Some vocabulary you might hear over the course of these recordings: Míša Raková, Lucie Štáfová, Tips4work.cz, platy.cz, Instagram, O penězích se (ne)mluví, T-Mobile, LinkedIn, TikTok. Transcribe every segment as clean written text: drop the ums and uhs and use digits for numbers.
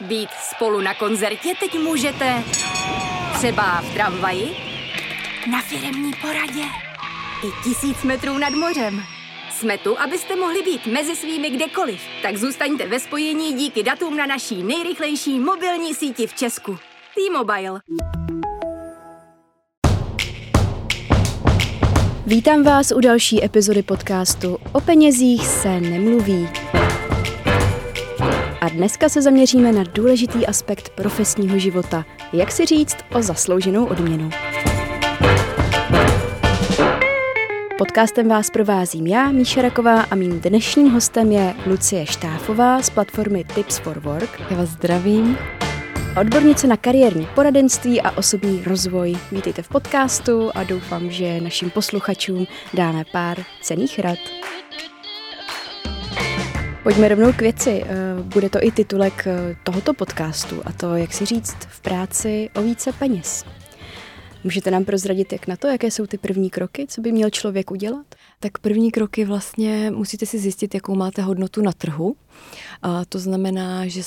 Být spolu na koncertě teď můžete. Třeba v tramvaji, na firemní poradě i 1000 metrů nad mořem. Jsme tu, abyste mohli být mezi svými kdekoliv. Tak zůstaňte ve spojení díky datům na naší nejrychlejší mobilní síti v Česku. T-Mobile. Vítám vás u další epizody podcastu O penězích se nemluví. A dneska se zaměříme na důležitý aspekt profesního života. Jak si říct o zaslouženou odměnu. Podcastem vás provázím já, Míša Raková, a mým dnešním hostem je Lucie Štáfová z platformy Tips4work. Já vás zdravím. Odbornice na kariérní poradenství a osobní rozvoj. Vítejte v podcastu a doufám, že našim posluchačům dáme pár cenných rad. Pojďme rovnou k věci. Bude to i titulek tohoto podcastu, a to, jak si říct, v práci o více peněz. Můžete nám prozradit, jak na to, jaké jsou ty první kroky, co by měl člověk udělat? Tak první kroky vlastně musíte si zjistit, jakou máte hodnotu na trhu. A to znamená, že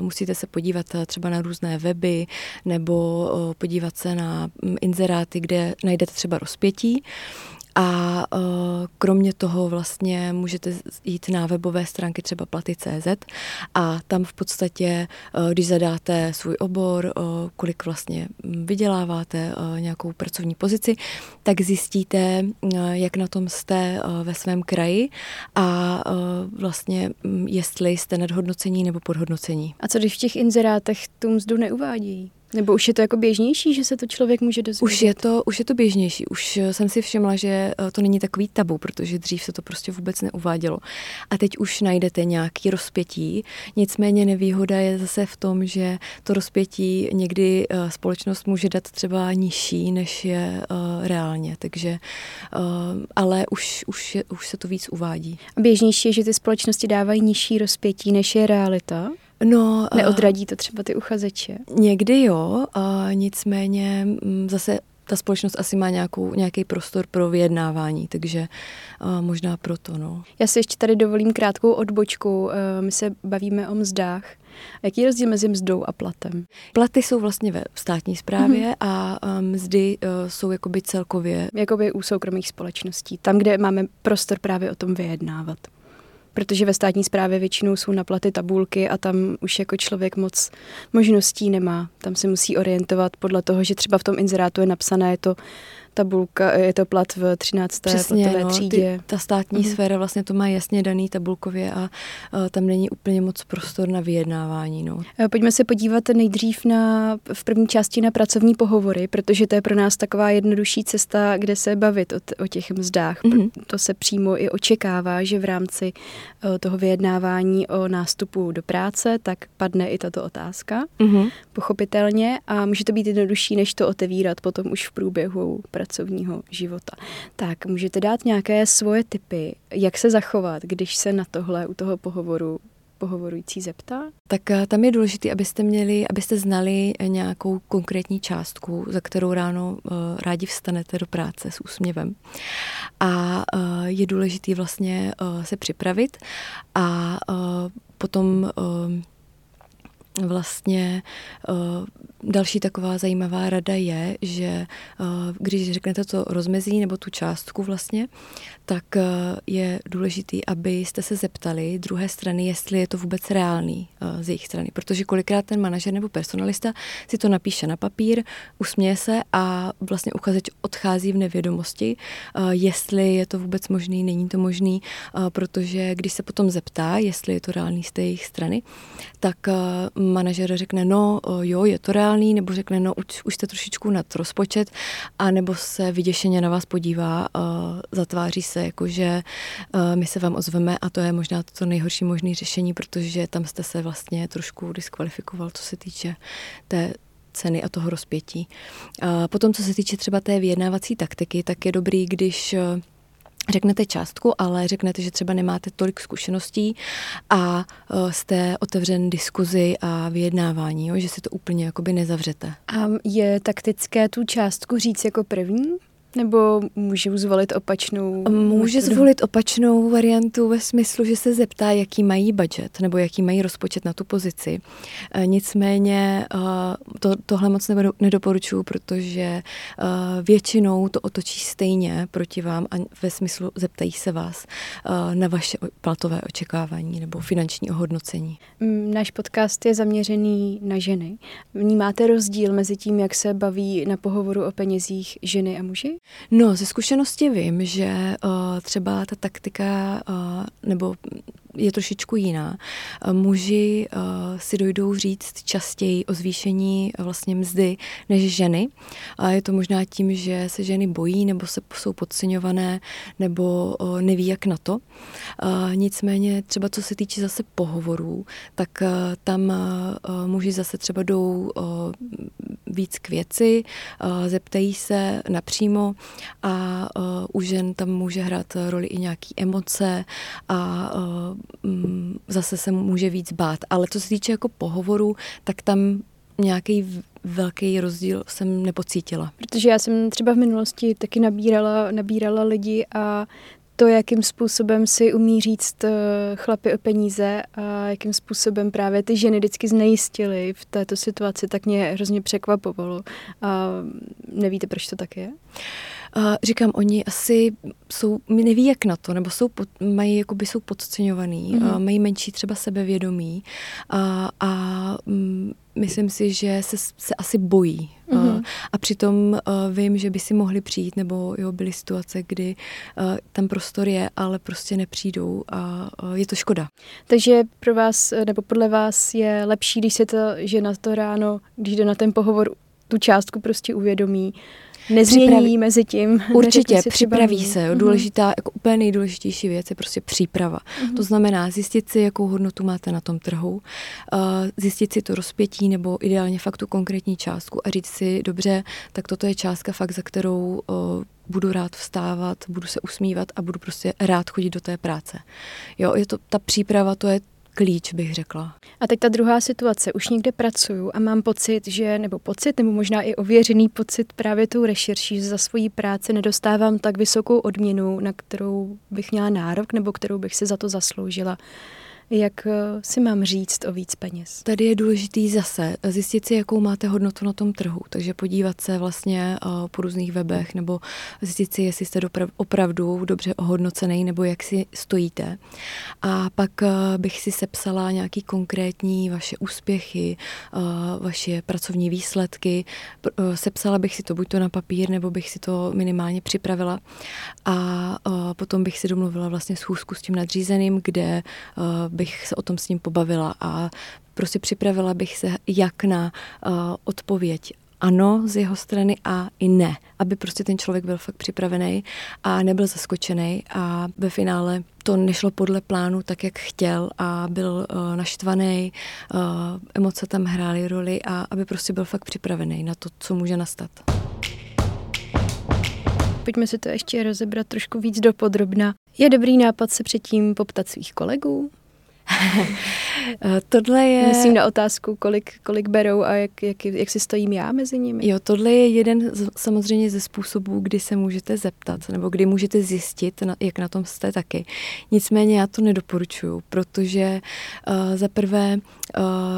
musíte se podívat třeba na různé weby nebo podívat se na inzeráty, kde najdete třeba rozpětí. A kromě toho vlastně můžete jít na webové stránky třeba platy.cz a tam v podstatě, když zadáte svůj obor, kolik vlastně vyděláváte, nějakou pracovní pozici, tak zjistíte, jak na tom jste ve svém kraji a vlastně jestli jste nadhodnocení nebo podhodnocení. A co když v těch inzerátech tu mzdu neuvádějí? Nebo už je to jako běžnější, že se to člověk může dozvědět? Už je to běžnější. Už jsem si všimla, že to není takový tabu, protože dřív se to prostě vůbec neuvádělo. A teď už najdete nějaký rozpětí. Nicméně nevýhoda je zase v tom, že to rozpětí někdy společnost může dát třeba nižší, než je reálně. Takže, ale už se to víc uvádí. A běžnější je, že ty společnosti dávají nižší rozpětí, než je realita? No, neodradí to třeba ty uchazeče? Někdy jo, nicméně zase ta společnost asi má nějaký prostor pro vyjednávání, takže možná proto. No. Já si ještě tady dovolím krátkou odbočku. My se bavíme o mzdách. Jaký je rozdíl mezi mzdou a platem? Platy jsou vlastně ve státní správě a mzdy jsou jakoby celkově... Jakoby u soukromých společností, tam, kde máme prostor právě o tom vyjednávat. Protože ve státní správě většinou jsou na platy tabulky a tam už jako člověk moc možností nemá. Tam se musí orientovat podle toho, že třeba v tom inzerátu je napsané, je to tabulka, je to plat v 13. Přesně, platové třídě. Ta státní sféra vlastně to má jasně daný tabulkově a tam není úplně moc prostor na vyjednávání. No. Pojďme se podívat nejdřív v první části na pracovní pohovory, protože to je pro nás taková jednodušší cesta, kde se bavit o těch mzdách. To se přímo i očekává, že v rámci toho vyjednávání o nástupu do práce, tak padne i tato otázka, pochopitelně, a může to být jednodušší, než to otevírat potom už v průběhu pracovního života. Tak můžete dát nějaké svoje tipy, jak se zachovat, když se na tohle u toho pohovorující zeptá? Tak tam je důležité, abyste znali nějakou konkrétní částku, za kterou ráno rádi vstanete do práce s úsměvem. A je důležité vlastně se připravit a potom vlastně další taková zajímavá rada je, že když řeknete to rozmezí nebo tu částku vlastně, tak je důležitý, abyste se zeptali druhé strany, jestli je to vůbec reálný z jejich strany, protože kolikrát ten manažer nebo personalista si to napíše na papír, usměje se a vlastně uchazeč odchází v nevědomosti, jestli je to vůbec možný, není to možný, protože když se potom zeptá, jestli je to reálný z té jejich strany, tak manažer řekne, no jo, je to reálný, nebo řekne, no už jste trošičku nad rozpočet, a nebo se vyděšeně na vás podívá, zatváří se, jakože my se vám ozveme a to je možná to nejhorší možné řešení, protože tam jste se vlastně trošku diskvalifikoval, co se týče té ceny a toho rozpětí. Potom, co se týče třeba té vyjednávací taktiky, tak je dobrý, když řeknete částku, ale řeknete, že třeba nemáte tolik zkušeností a jste otevřen diskuzi a vyjednávání, jo? Že si to úplně jakoby nezavřete. A je taktické tu částku říct jako první? Nebo můžu zvolit opačnou? Může zvolit opačnou variantu ve smyslu, že se zeptá, jaký mají budget nebo jaký mají rozpočet na tu pozici. Nicméně tohle moc nedoporučuji, protože většinou to otočí stejně proti vám a ve smyslu zeptají se vás na vaše platové očekávání nebo finanční ohodnocení. Náš podcast je zaměřený na ženy. Vnímáte rozdíl mezi tím, jak se baví na pohovoru o penězích ženy a muži? No, ze zkušenosti vím, že třeba ta taktika nebo je trošičku jiná. Muži si dojdou říct častěji o zvýšení vlastně mzdy než ženy. A je to možná tím, že se ženy bojí nebo se jsou podceňované nebo neví jak na to. Nicméně třeba co se týče zase pohovorů, tak tam muži zase třeba jdou víc k věci, zeptají se napřímo a u žen tam může hrát roli i nějaký emoce a zase se může víc bát. Ale co se týče jako pohovoru, tak tam nějaký velký rozdíl jsem nepocítila. Protože já jsem třeba v minulosti taky nabírala lidi a to, jakým způsobem si umí říct chlapi o peníze a jakým způsobem právě ty ženy vždycky znejistily v této situaci, tak mě hrozně překvapovalo. A nevíte, proč to tak je? Říkám, oni asi neví jak na to, nebo jsou podceňovaný, mají menší třeba sebevědomí a myslím si, že se asi bojí. A přitom vím, že by si mohli přijít, nebo byly situace, kdy tam prostor je, ale prostě nepřijdou a je to škoda. Takže pro vás, nebo podle vás je lepší, když se ta žena to ráno, když jde na ten pohovor, tu částku prostě uvědomí, nezmění mezi tím. Určitě, připraví se. Jo. Důležitá, jako úplně nejdůležitější věc je prostě příprava. To znamená zjistit si, jakou hodnotu máte na tom trhu, zjistit si to rozpětí nebo ideálně fakt tu konkrétní částku a říct si, dobře, tak toto je částka fakt, za kterou budu rád vstávat, budu se usmívat a budu prostě rád chodit do té práce. Jo, je to, ta příprava, to je klíč, bych řekla. A teď ta druhá situace. Už někde pracuju a mám pocit, že, nebo možná i ověřený pocit právě tou rešerší, že za svoji práci nedostávám tak vysokou odměnu, na kterou bych měla nárok nebo kterou bych si za to zasloužila. Jak si mám říct o víc peněz? Tady je důležitý zase zjistit si, jakou máte hodnotu na tom trhu. Takže podívat se vlastně po různých webech nebo zjistit si, jestli jste opravdu dobře ohodnocený nebo jak si stojíte. A pak bych si sepsala nějaký konkrétní vaše úspěchy, vaše pracovní výsledky. Sepsala bych si to buď to na papír, nebo bych si to minimálně připravila. A potom bych si domluvila vlastně schůzku s tím nadřízeným, kde bych se o tom s ním pobavila a prostě připravila bych se jak na odpověď ano z jeho strany a i ne, aby prostě ten člověk byl fakt připravený a nebyl zaskočený a ve finále to nešlo podle plánu tak, jak chtěl a byl naštvaný, emoce tam hrály roli a aby prostě byl fakt připravený na to, co může nastat. Pojďme si to ještě rozebrat trošku víc dopodrobna. Je dobrý nápad se předtím poptat svých kolegů? Tohle je... Myslím na otázku, kolik berou a jak si stojím já mezi nimi. Jo, tohle je jeden samozřejmě ze způsobů, kdy se můžete zeptat, nebo kdy můžete zjistit, jak na tom jste taky. Nicméně já to nedoporučuju, protože zaprvé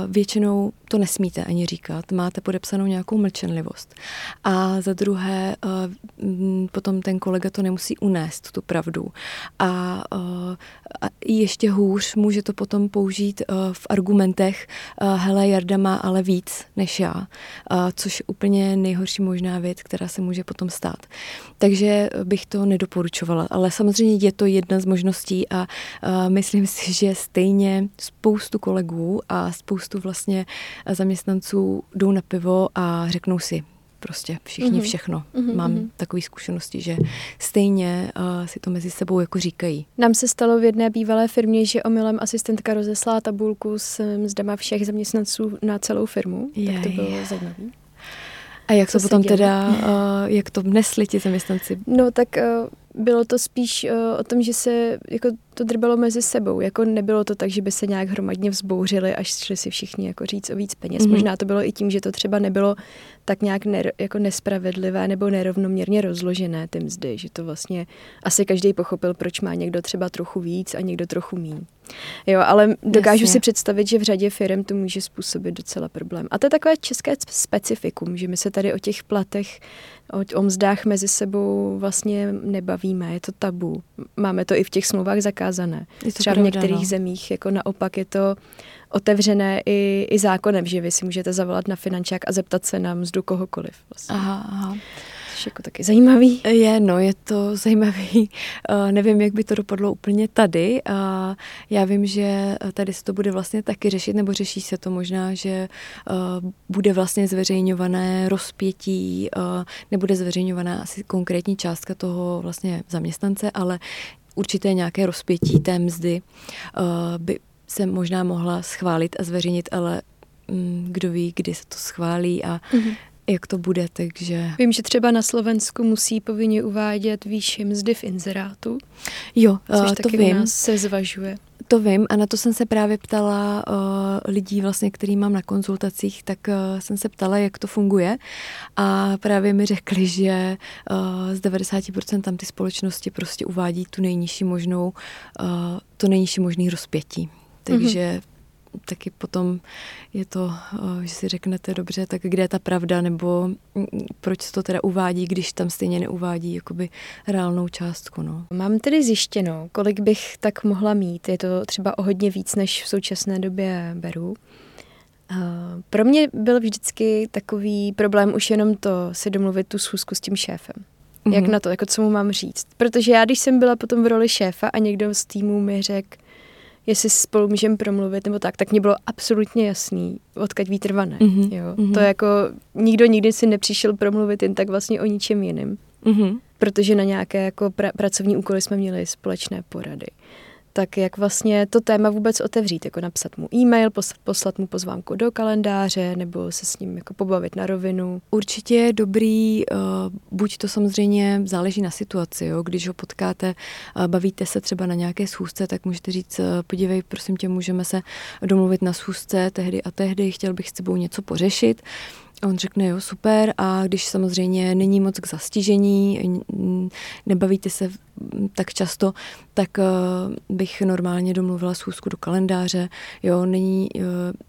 většinou to nesmíte ani říkat, máte podepsanou nějakou mlčenlivost. A za druhé potom ten kolega to nemusí unést, tu pravdu. A ještě hůř může to potom použít v argumentech hele, Jarda má ale víc než já, což je úplně nejhorší možná věc, která se může potom stát. Takže bych to nedoporučovala, ale samozřejmě je to jedna z možností a myslím si, že stejně spoustu kolegů a spoustu vlastně zaměstnanců jdou na pivo a řeknou si prostě všichni všechno. Mám takové zkušenosti, že stejně si to mezi sebou jako říkají. Nám se stalo v jedné bývalé firmě, že omylem asistentka rozeslala tabulku s mzdama všech zaměstnanců na celou firmu. Tak to bylo zajímavé. A jak to potom teda, jak to nesli ti zaměstnanci? No tak bylo to spíš o tom, že se jako to drbalo mezi sebou. Jako nebylo to tak, že by se nějak hromadně vzbouřili, až šli si všichni jako říct o víc peněz. Mm-hmm. Možná to bylo i tím, že to třeba nebylo tak nějak jako nespravedlivé nebo nerovnoměrně rozložené ty mzdy, že to vlastně asi každý pochopil, proč má někdo třeba trochu víc a někdo trochu míň. Jo, ale dokážu si představit, že v řadě firem to může způsobit docela problém. A to je takové české specifikum, že my se tady o těch platech, o mzdách mezi sebou vlastně nebavíme, je to tabu. Máme to i v těch smlouvách zakázané. Třeba v některých zemích jako naopak je to otevřené i zákonem, že vy si můžete zavolat na finančák a zeptat se na mzdu kohokoliv. Vlastně. Aha. Což jako taky zajímavý. Je to zajímavý. Nevím, jak by to dopadlo úplně tady. Já vím, že tady se to bude vlastně taky řešit, nebo řeší se to možná, že bude vlastně zveřejňované rozpětí, nebude zveřejňovaná asi konkrétní částka toho vlastně zaměstnance, ale určité nějaké rozpětí té mzdy by se možná mohla schválit a zveřejnit, ale kdo ví, kdy se to schválí a jak to bude, takže... Vím, že třeba na Slovensku musí povinně uvádět výši mzdy v inzerátu. Jo, což to vím. U nás se zvažuje. To vím a na to jsem se právě ptala lidí, vlastně, který mám na konzultacích, tak jsem se ptala, jak to funguje a právě mi řekli, že z 90% tam ty společnosti prostě uvádí tu nejnižší možnou, to nejnižší možný rozpětí. Takže taky potom je to, že si řeknete dobře, tak kde je ta pravda, nebo proč se to teda uvádí, když tam stejně neuvádí jakoby reálnou částku. No. Mám tedy zjištěno, kolik bych tak mohla mít. Je to třeba o hodně víc, než v současné době beru. Pro mě byl vždycky takový problém už jenom to, si domluvit tu schůzku s tím šéfem. Jak na to, jako co mu mám říct. Protože já, když jsem byla potom v roli šéfa a někdo z týmu mi řekl, jestli spolu můžeme promluvit nebo tak mě bylo absolutně jasný, odkud vítr vane. To jako nikdo nikdy si nepřišel promluvit jen tak vlastně o ničem jiným, protože na nějaké jako pracovní úkoly jsme měli společné porady. Tak jak vlastně to téma vůbec otevřít, jako napsat mu e-mail, poslat mu pozvánku do kalendáře nebo se s ním jako pobavit na rovinu. Určitě je dobrý, buď to samozřejmě záleží na situaci, jo? Když ho potkáte, bavíte se třeba na nějaké schůzce, tak můžete říct, podívej, prosím tě, můžeme se domluvit na schůzce tehdy a tehdy, chtěl bych s tebou něco pořešit. On řekne, jo, super, a když samozřejmě není moc k zastižení, nebavíte se tak často, tak bych normálně domluvila schůzku do kalendáře. Jo, není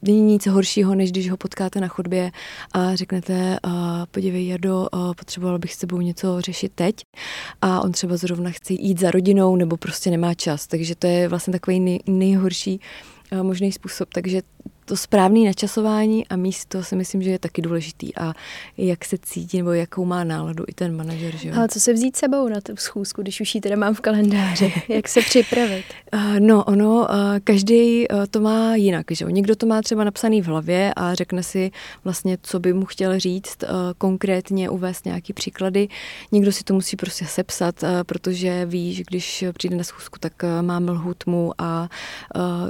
nic horšího, než když ho potkáte na chodbě a řeknete, podívej, Jardo, potřebovala bych s tebou něco řešit teď a on třeba zrovna chce jít za rodinou nebo prostě nemá čas, takže to je vlastně takový nejhorší možný způsob, takže to správné načasování a místo si myslím, že je taky důležitý a jak se cítí nebo jakou má náladu i ten manažer. Že jo? Ale co se vzít sebou na tu schůzku, když už ji teda mám v kalendáři? Jak se připravit? Každý to má jinak. Že jo? Někdo to má třeba napsaný v hlavě a řekne si vlastně, co by mu chtěl říct, konkrétně uvést nějaký příklady. Někdo si to musí prostě sepsat, protože ví, že když přijde na schůzku, tak má mlhu tmu a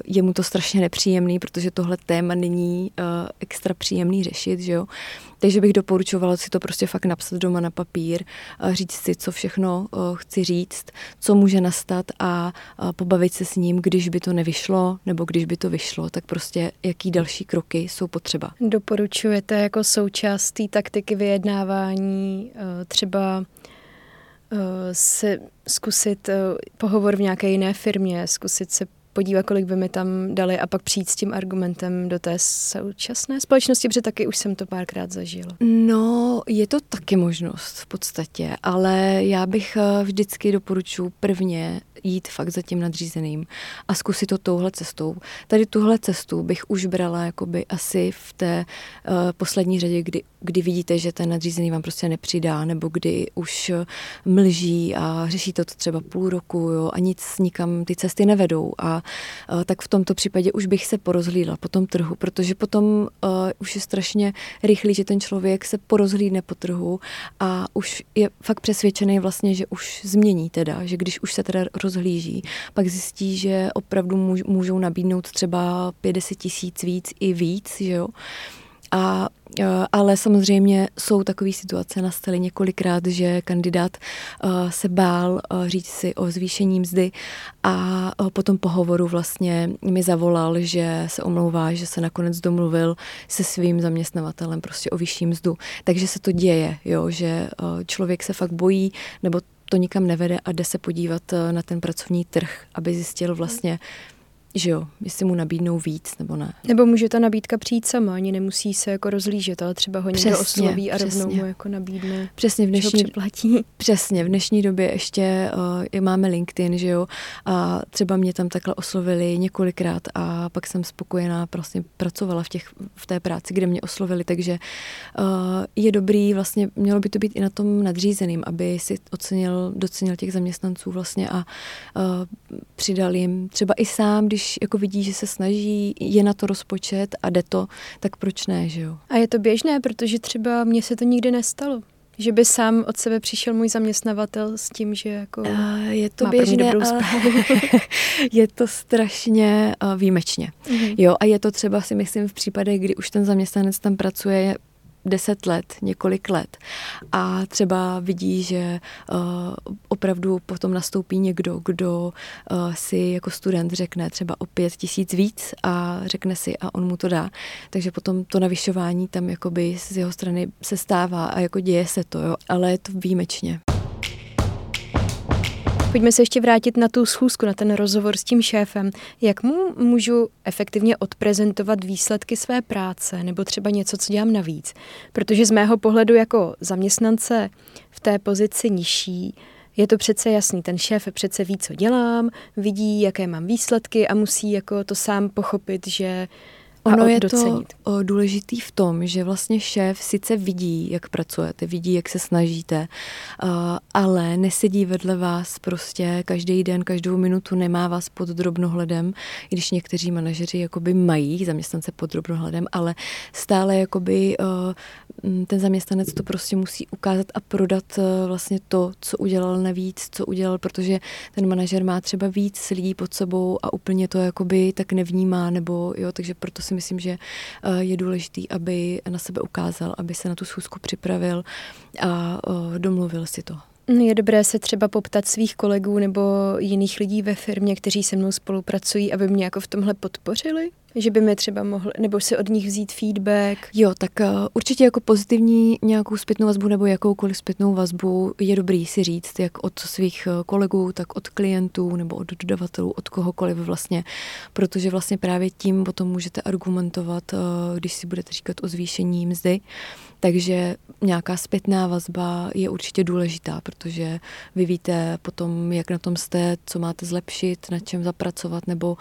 je mu to strašně nepříjemný, protože tohle téma není extra příjemný řešit, že jo. Takže bych doporučovala si to prostě fakt napsat doma na papír, říct si, co všechno chci říct, co může nastat a pobavit se s ním, když by to nevyšlo, nebo když by to vyšlo, tak prostě jaký další kroky jsou potřeba. Doporučujete jako součást té taktiky vyjednávání třeba se zkusit pohovor v nějaké jiné firmě, zkusit se podívat, kolik by mi tam dali a pak přijít s tím argumentem do té současné společnosti, protože taky už jsem to párkrát zažila. No, je to taky možnost v podstatě, ale já bych vždycky doporučuji prvně jít fakt za tím nadřízeným a zkusit to touhle cestou. Tady tuhle cestu bych už brala jakoby asi v té poslední řadě, kdy vidíte, že ten nadřízený vám prostě nepřidá, nebo kdy už mlží a řeší to třeba půl roku, jo, a nic nikam ty cesty nevedou. A tak v tomto případě už bych se porozhlídla po tom trhu, protože potom už je strašně rychlý, že ten člověk se porozhlídne po trhu a už je fakt přesvědčený vlastně, že už změní teda, že když už se teda rozhlíží, pak zjistí, že opravdu můžou nabídnout třeba 50 000 víc i víc, že jo. Ale samozřejmě jsou takové situace, nastaly několikrát, že kandidát se bál říct si o zvýšení mzdy a po tom pohovoru vlastně mi zavolal, že se omlouvá, že se nakonec domluvil se svým zaměstnavatelem prostě o vyšší mzdu. Takže se to děje, jo, že člověk se fakt bojí, nebo to nikam nevede a jde se podívat na ten pracovní trh, aby zjistil vlastně, že jo, jestli mu nabídnou víc nebo ne. Nebo může ta nabídka přijít sama, ani nemusí se jako rozlížet, ale třeba ho někdo osloví a rovnou mu jako nabídne, že ho přeplatí. Přesně, v dnešní době ještě máme LinkedIn, že jo, a třeba mě tam takhle oslovili několikrát a pak jsem spokojená, prostě pracovala v té práci, kde mě oslovili, takže je dobrý, vlastně mělo by to být i na tom nadřízeným, aby si docenil těch zaměstnanců vlastně a přidal jim třeba i sám, když jako vidí, že se snaží, je na to rozpočet a jde to, tak proč ne, že jo? A je to běžné, protože třeba mně se to nikdy nestalo, že by sám od sebe přišel můj zaměstnavatel s tím, že jako je to má běžné, pro mě dobrou zprávu. Je to strašně výjimečně. Mhm. Jo, a je to třeba si myslím v případech, kdy už ten zaměstnanec tam pracuje 10 let, několik let a třeba vidí, že opravdu potom nastoupí někdo, kdo si jako student řekne třeba o 5 000 víc a řekne si a on mu to dá. Takže potom to navyšování tam jakoby z jeho strany se stává a jako děje se to, jo, ale je to výjimečně. Pojďme se ještě vrátit na tu schůzku, na ten rozhovor s tím šéfem. Jak mu můžu efektivně odprezentovat výsledky své práce nebo třeba něco, co dělám navíc? Protože z mého pohledu jako zaměstnance v té pozici nižší je to přece jasný. Ten šéf přece ví, co dělám, vidí, jaké mám výsledky a musí jako to sám pochopit, že ono je to důležitý v tom, že vlastně šéf sice vidí, jak pracujete, vidí, jak se snažíte, ale nesedí vedle vás prostě každý den, každou minutu, nemá vás pod drobnohledem, i když někteří manažeři jakoby mají zaměstnance pod drobnohledem, ale stále jakoby ten zaměstnanec to prostě musí ukázat a prodat vlastně to, co udělal navíc, co udělal, protože ten manažer má třeba víc lidí pod sebou a úplně to jakoby tak nevnímá, nebo jo, takže proto si myslím, že je důležitý, aby na sebe ukázal, aby se na tu schůzku připravil a domluvil si to. Je dobré se třeba poptat svých kolegů nebo jiných lidí ve firmě, kteří se mnou spolupracují, aby mě jako v tomhle podpořili? Že by mi třeba mohli, nebo si od nich vzít feedback? Jo, tak určitě jako pozitivní nějakou zpětnou vazbu nebo jakoukoliv zpětnou vazbu je dobrý si říct, jak od svých kolegů, tak od klientů nebo od dodavatelů, od kohokoliv vlastně, protože vlastně právě tím potom můžete argumentovat, když si budete říkat o zvýšení mzdy, takže nějaká zpětná vazba je určitě důležitá, protože vy víte potom, jak na tom jste, co máte zlepšit, na čem zapracovat, nebo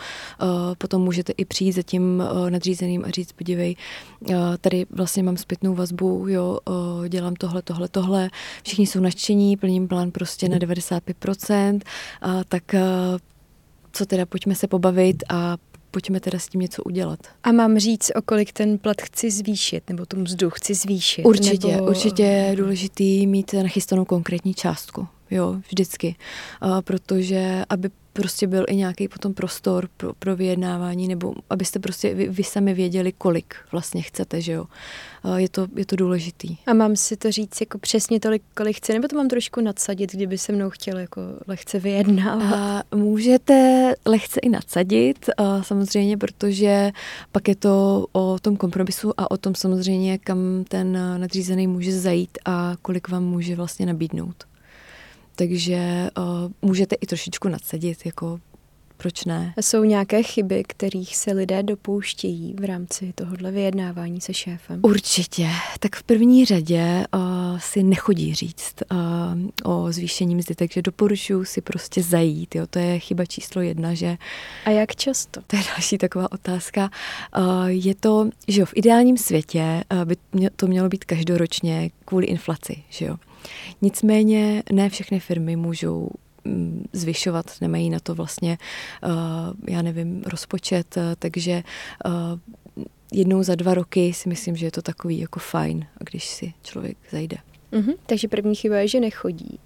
potom můžete i přijít za tím nadřízeným a říct, podívej, tady vlastně mám zpětnou vazbu, jo, dělám tohle, všichni jsou nadšení, plním plán prostě na 95%, tak co teda, pojďme se pobavit a pojďme teda s tím něco udělat. A mám říct, o kolik ten plat chci zvýšit, nebo tu mzdu chci zvýšit? Určitě je důležitý mít nachystanou konkrétní částku, jo, vždycky, protože aby prostě byl i nějaký potom prostor pro vyjednávání, nebo abyste prostě vy sami věděli, kolik vlastně chcete, že jo. Je to důležitý. A mám si to říct jako přesně tolik, kolik chci, nebo to mám trošku nadsadit, kdyby se mnou chtěl jako lehce vyjednávat? Můžete lehce i nadsadit, samozřejmě, protože pak je to o tom kompromisu a o tom samozřejmě, kam ten nadřízený může zajít a kolik vám může vlastně nabídnout. Takže můžete i trošičku nadsadit, jako proč ne. Jsou nějaké chyby, kterých se lidé dopouštějí v rámci tohohle vyjednávání se šéfem? Určitě. Tak v první řadě si nechodí říct o zvýšení mzdy, takže doporučuji si prostě zajít. Jo? To je chyba číslo 1, že... A jak často? To je další taková otázka. Je to, že jo, v ideálním světě by to mělo být každoročně kvůli inflaci, že jo. Nicméně ne všechny firmy můžou zvyšovat, nemají na to vlastně, já nevím, rozpočet, takže jednou za 2 roky si myslím, že je to takový jako fajn, když si člověk zajde. Mm-hmm. Takže první chyba je, že nechodí.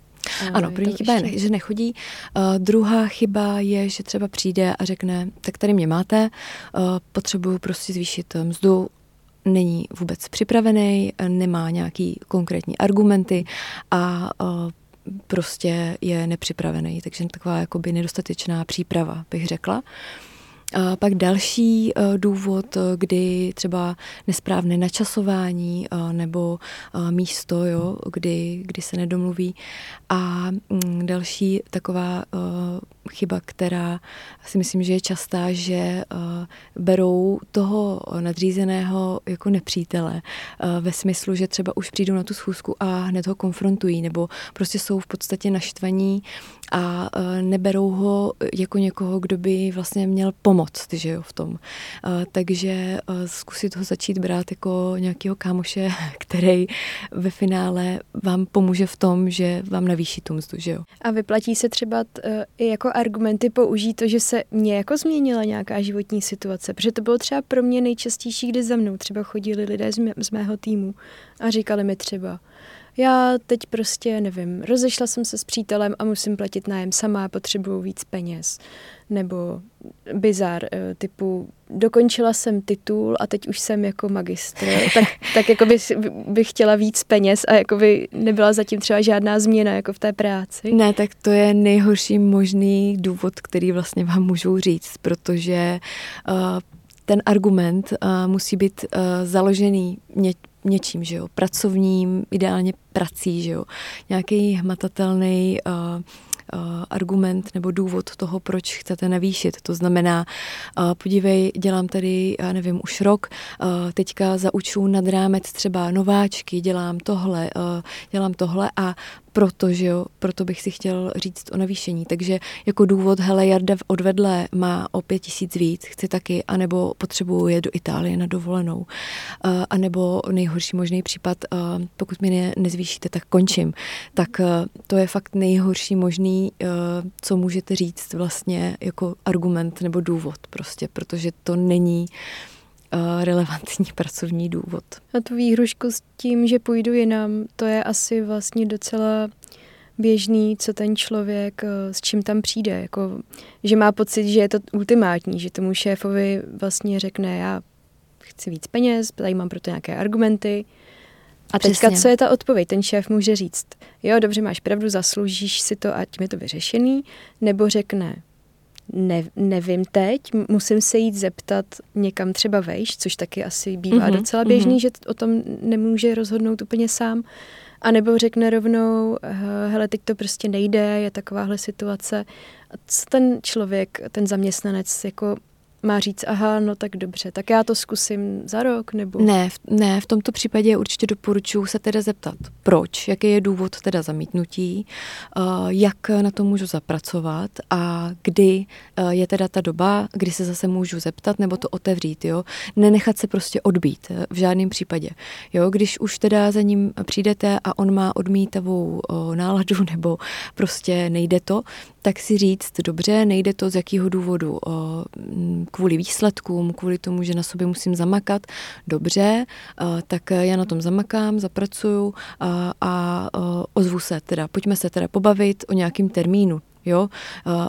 Ano, první chyba je, že nechodí. Druhá chyba je, že třeba přijde a řekne, tak tady mě máte, potřebuju prostě zvýšit mzdu, není vůbec připravený, nemá nějaký konkrétní argumenty a prostě je nepřipravený. Takže taková jakoby nedostatečná příprava, bych řekla. A pak další důvod, kdy třeba nesprávné načasování nebo místo, jo, kdy se nedomluví. A další taková chyba, která si myslím, že je častá, že berou toho nadřízeného jako nepřítele ve smyslu, že třeba už přijdou na tu schůzku a hned ho konfrontují nebo prostě jsou v podstatě naštvaní a neberou ho jako někoho, kdo by vlastně měl pomoct, že jo, v tom. Takže zkusit ho začít brát jako nějakého kámoše, který ve finále vám pomůže v tom, že vám navýší tu mzdu, že jo. A vyplatí se třeba i jako argumenty použít to, že se mě jako změnila nějaká životní situace, protože to bylo třeba pro mě nejčastější, kdy za mnou třeba chodili lidé z mého týmu a říkali mi třeba, já teď prostě nevím, rozešla jsem se s přítelem a musím platit nájem sama, potřebuju víc peněz. Nebo bizar, typu dokončila jsem titul a teď už jsem jako magistr, tak jako bych chtěla víc peněz a jako by nebyla zatím třeba žádná změna jako v té práci. Ne, tak to je nejhorší možný důvod, který vlastně vám můžu říct, protože ten argument musí být založený něčím, že jo, pracovním, ideálně prací, že jo, nějaký hmatatelný argument nebo důvod toho, proč chcete navýšit. To znamená, podívej, dělám tady, já nevím, už rok, teďka zauču nad rámec třeba nováčky, dělám tohle a protože jo, proto bych si chtěl říct o navýšení. Takže jako důvod, hele, Jarda odvedle má o 5 000 víc, chci taky, anebo potřebuji jet do Itálie na dovolenou. A nebo nejhorší možný případ, pokud mi nezvýšíte, tak končím. Tak to je fakt nejhorší možný, co můžete říct vlastně jako argument nebo důvod prostě, protože to není relevantní pracovní důvod. A tu výhrušku s tím, že půjdu jinam, to je asi vlastně docela běžný, co ten člověk, s čím tam přijde. Jako, že má pocit, že je to ultimátní, že tomu šéfovi vlastně řekne, já chci víc peněz, tady mám proto nějaké argumenty. A teďka, co je ta odpověď? Ten šéf může říct, jo, dobře, máš pravdu, zasloužíš si to, ať mi to vyřešený, nebo řekne, ne, nevím teď, musím se jít zeptat někam třeba vejš, což taky asi bývá docela běžný, že o tom nemůže rozhodnout úplně sám. A nebo řekne rovnou, hele, teď to prostě nejde, je takováhle situace. A co ten člověk, ten zaměstnanec, jako má říct, aha, no tak dobře, tak já to zkusím za rok, nebo... Ne, v tomto případě určitě doporučuji se teda zeptat, proč, jaký je důvod teda zamítnutí, jak na to můžu zapracovat a kdy je teda ta doba, kdy se zase můžu zeptat nebo to otevřít, jo, nenechat se prostě odbít v žádném případě, jo, když už teda za ním přijdete a on má odmítavou náladu nebo prostě nejde to, tak si říct, dobře, nejde to z jakého důvodu, kvůli výsledkům, kvůli tomu, že na sobě musím zamakat, dobře, tak já na tom zamakám, zapracuju a ozvu se teda, pojďme se teda pobavit o nějakém termínu, jo,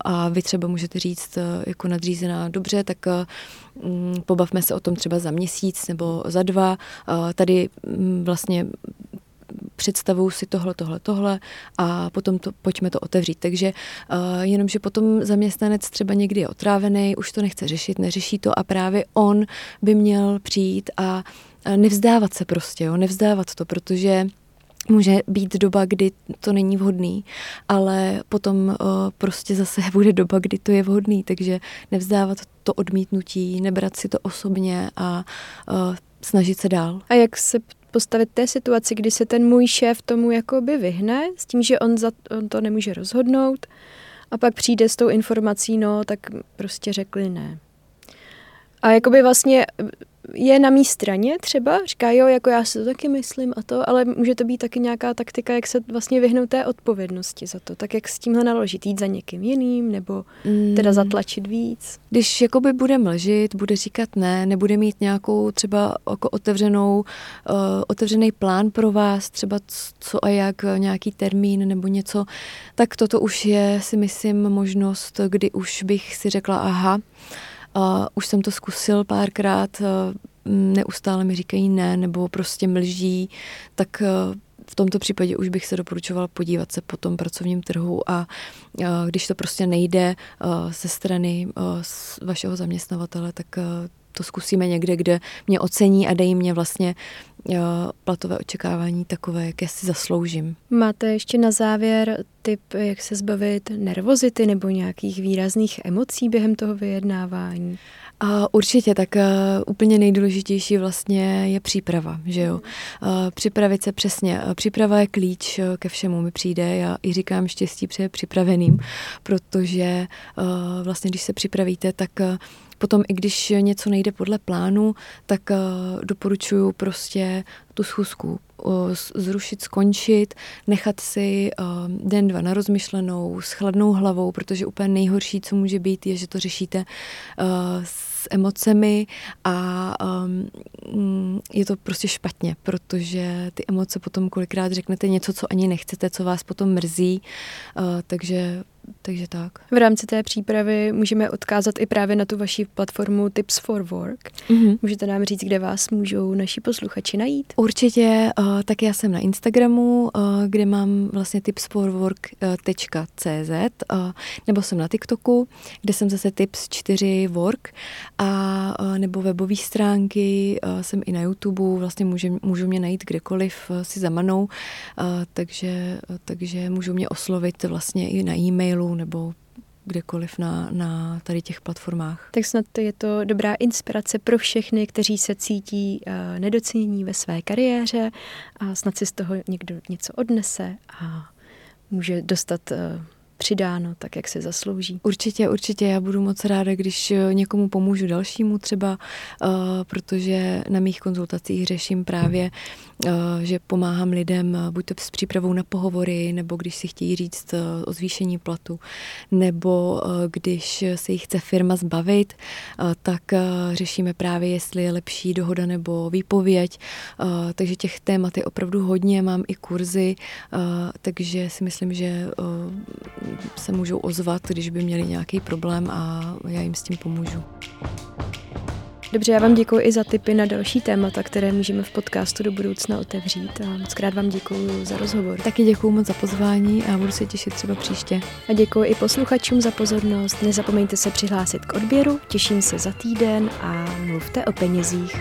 a vy třeba můžete říct jako nadřízená, dobře, tak pobavme se o tom třeba za měsíc nebo za 2, tady vlastně představuju si tohle a potom to, pojďme to otevřít. Takže jenomže potom zaměstnanec třeba někdy je otrávený, už to nechce řešit, neřeší to a právě on by měl přijít a nevzdávat se prostě, jo, nevzdávat to, protože může být doba, kdy to není vhodný, ale potom prostě zase bude doba, kdy to je vhodný, takže nevzdávat to odmítnutí, nebrat si to osobně a snažit se dál. A jak se postavit té situaci, kdy se ten můj šéf tomu jakoby vyhne, s tím, že on to nemůže rozhodnout a pak přijde s tou informací, no, tak prostě řekli ne. A jakoby vlastně je na mý straně třeba, říká, jo, jako já si to taky myslím a to, ale může to být taky nějaká taktika, jak se vlastně vyhnout té odpovědnosti za to, tak jak s tímhle naložit, jít za někým jiným, nebo teda zatlačit víc. Když jakoby bude mlžit, bude říkat ne, nebude mít nějakou třeba jako otevřený plán pro vás, třeba co a jak, nějaký termín nebo něco, tak toto už je, si myslím, možnost, kdy už bych si řekla, aha, už jsem to zkusil párkrát, neustále mi říkají ne, nebo prostě mlží, tak v tomto případě už bych se doporučovala podívat se po tom pracovním trhu a když to prostě nejde ze strany vašeho zaměstnavatele, tak to zkusíme někde, kde mě ocení a dejí mě vlastně platové očekávání takové, jaké si zasloužím. Máte ještě na závěr tip, jak se zbavit nervozity nebo nějakých výrazných emocí během toho vyjednávání? Určitě, tak úplně nejdůležitější vlastně je příprava, že jo. Připravit se přesně. Příprava je klíč ke všemu, mi přijde. Já i říkám štěstí přeje připraveným, protože vlastně, když se připravíte, tak potom, i když něco nejde podle plánu, tak doporučuju prostě tu schůzku zrušit, skončit, nechat si den, dva na rozmyšlenou, s chladnou hlavou, protože úplně nejhorší, co může být, je, že to řešíte s emocemi a je to prostě špatně, protože ty emoce potom kolikrát řeknete něco, co ani nechcete, co vás potom mrzí, takže tak. V rámci té přípravy můžeme odkázat i právě na tu vaši platformu Tips4work. Mm-hmm. Můžete nám říct, kde vás můžou naši posluchači najít? Určitě, tak já jsem na Instagramu, kde mám vlastně tips4work.cz, nebo jsem na TikToku, kde jsem zase Tips4work, a nebo webové stránky, jsem i na YouTube, vlastně můžu mě najít kdekoliv si zamanou, takže můžu mě oslovit vlastně i na e-mail nebo kdekoliv na tady těch platformách. Tak snad je to dobrá inspirace pro všechny, kteří se cítí nedocenění ve své kariéře a snad si z toho někdo něco odnese a může dostat přidáno tak, jak se zaslouží. Určitě. Já budu moc ráda, když někomu pomůžu dalšímu třeba, protože na mých konzultacích řeším právě, že pomáhám lidem buď to s přípravou na pohovory, nebo když si chtějí říct o zvýšení platu, nebo když se jich chce firma zbavit, tak řešíme právě, jestli je lepší dohoda nebo výpověď. Takže těch témat je opravdu hodně, mám i kurzy, takže si myslím, že se můžou ozvat, když by měli nějaký problém a já jim s tím pomůžu. Dobře, já vám děkuji i za tipy na další témata, které můžeme v podcastu do budoucna otevřít a mockrát vám děkuji za rozhovor. Taky děkuji moc za pozvání a budu se těšit třeba příště. A děkuji i posluchačům za pozornost, nezapomeňte se přihlásit k odběru, těším se za týden a mluvte o penězích.